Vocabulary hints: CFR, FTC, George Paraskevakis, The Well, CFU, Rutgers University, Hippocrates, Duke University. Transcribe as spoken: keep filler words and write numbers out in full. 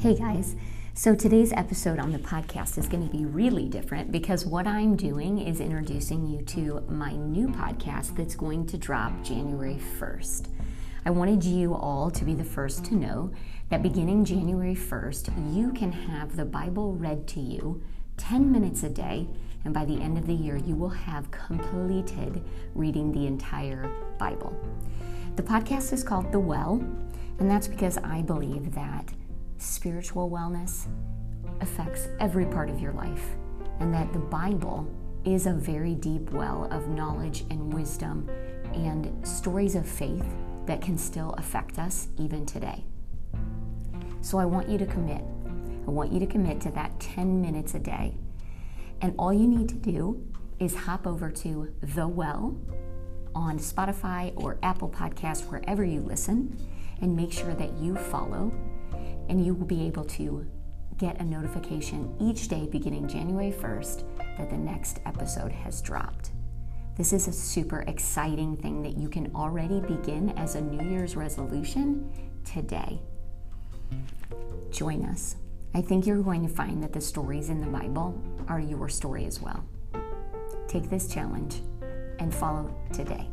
Hey guys, so today's episode on the podcast is going to be really different because what I'm doing is introducing you to my new podcast that's going to drop January first. I wanted you all to be the first to know that beginning January first, you can have the Bible read to you ten minutes a day, and by the end of the year, you will have completed reading the entire Bible. The podcast is called The Well, and that's because I believe that spiritual wellness affects every part of your life, and that the Bible is a very deep well of knowledge and wisdom and stories of faith that can still affect us even today. So I want you to commit. I want you to commit to that ten minutes a day. And all you need to do is hop over to The Well on Spotify or Apple Podcasts, wherever you listen, and make sure that you follow, and you will be able to get a notification each day beginning January first that the next episode has dropped. This is a super exciting thing that you can already begin as a New Year's resolution today. Join us. I think you're going to find that the stories in the Bible are your story as well. Take this challenge and follow today.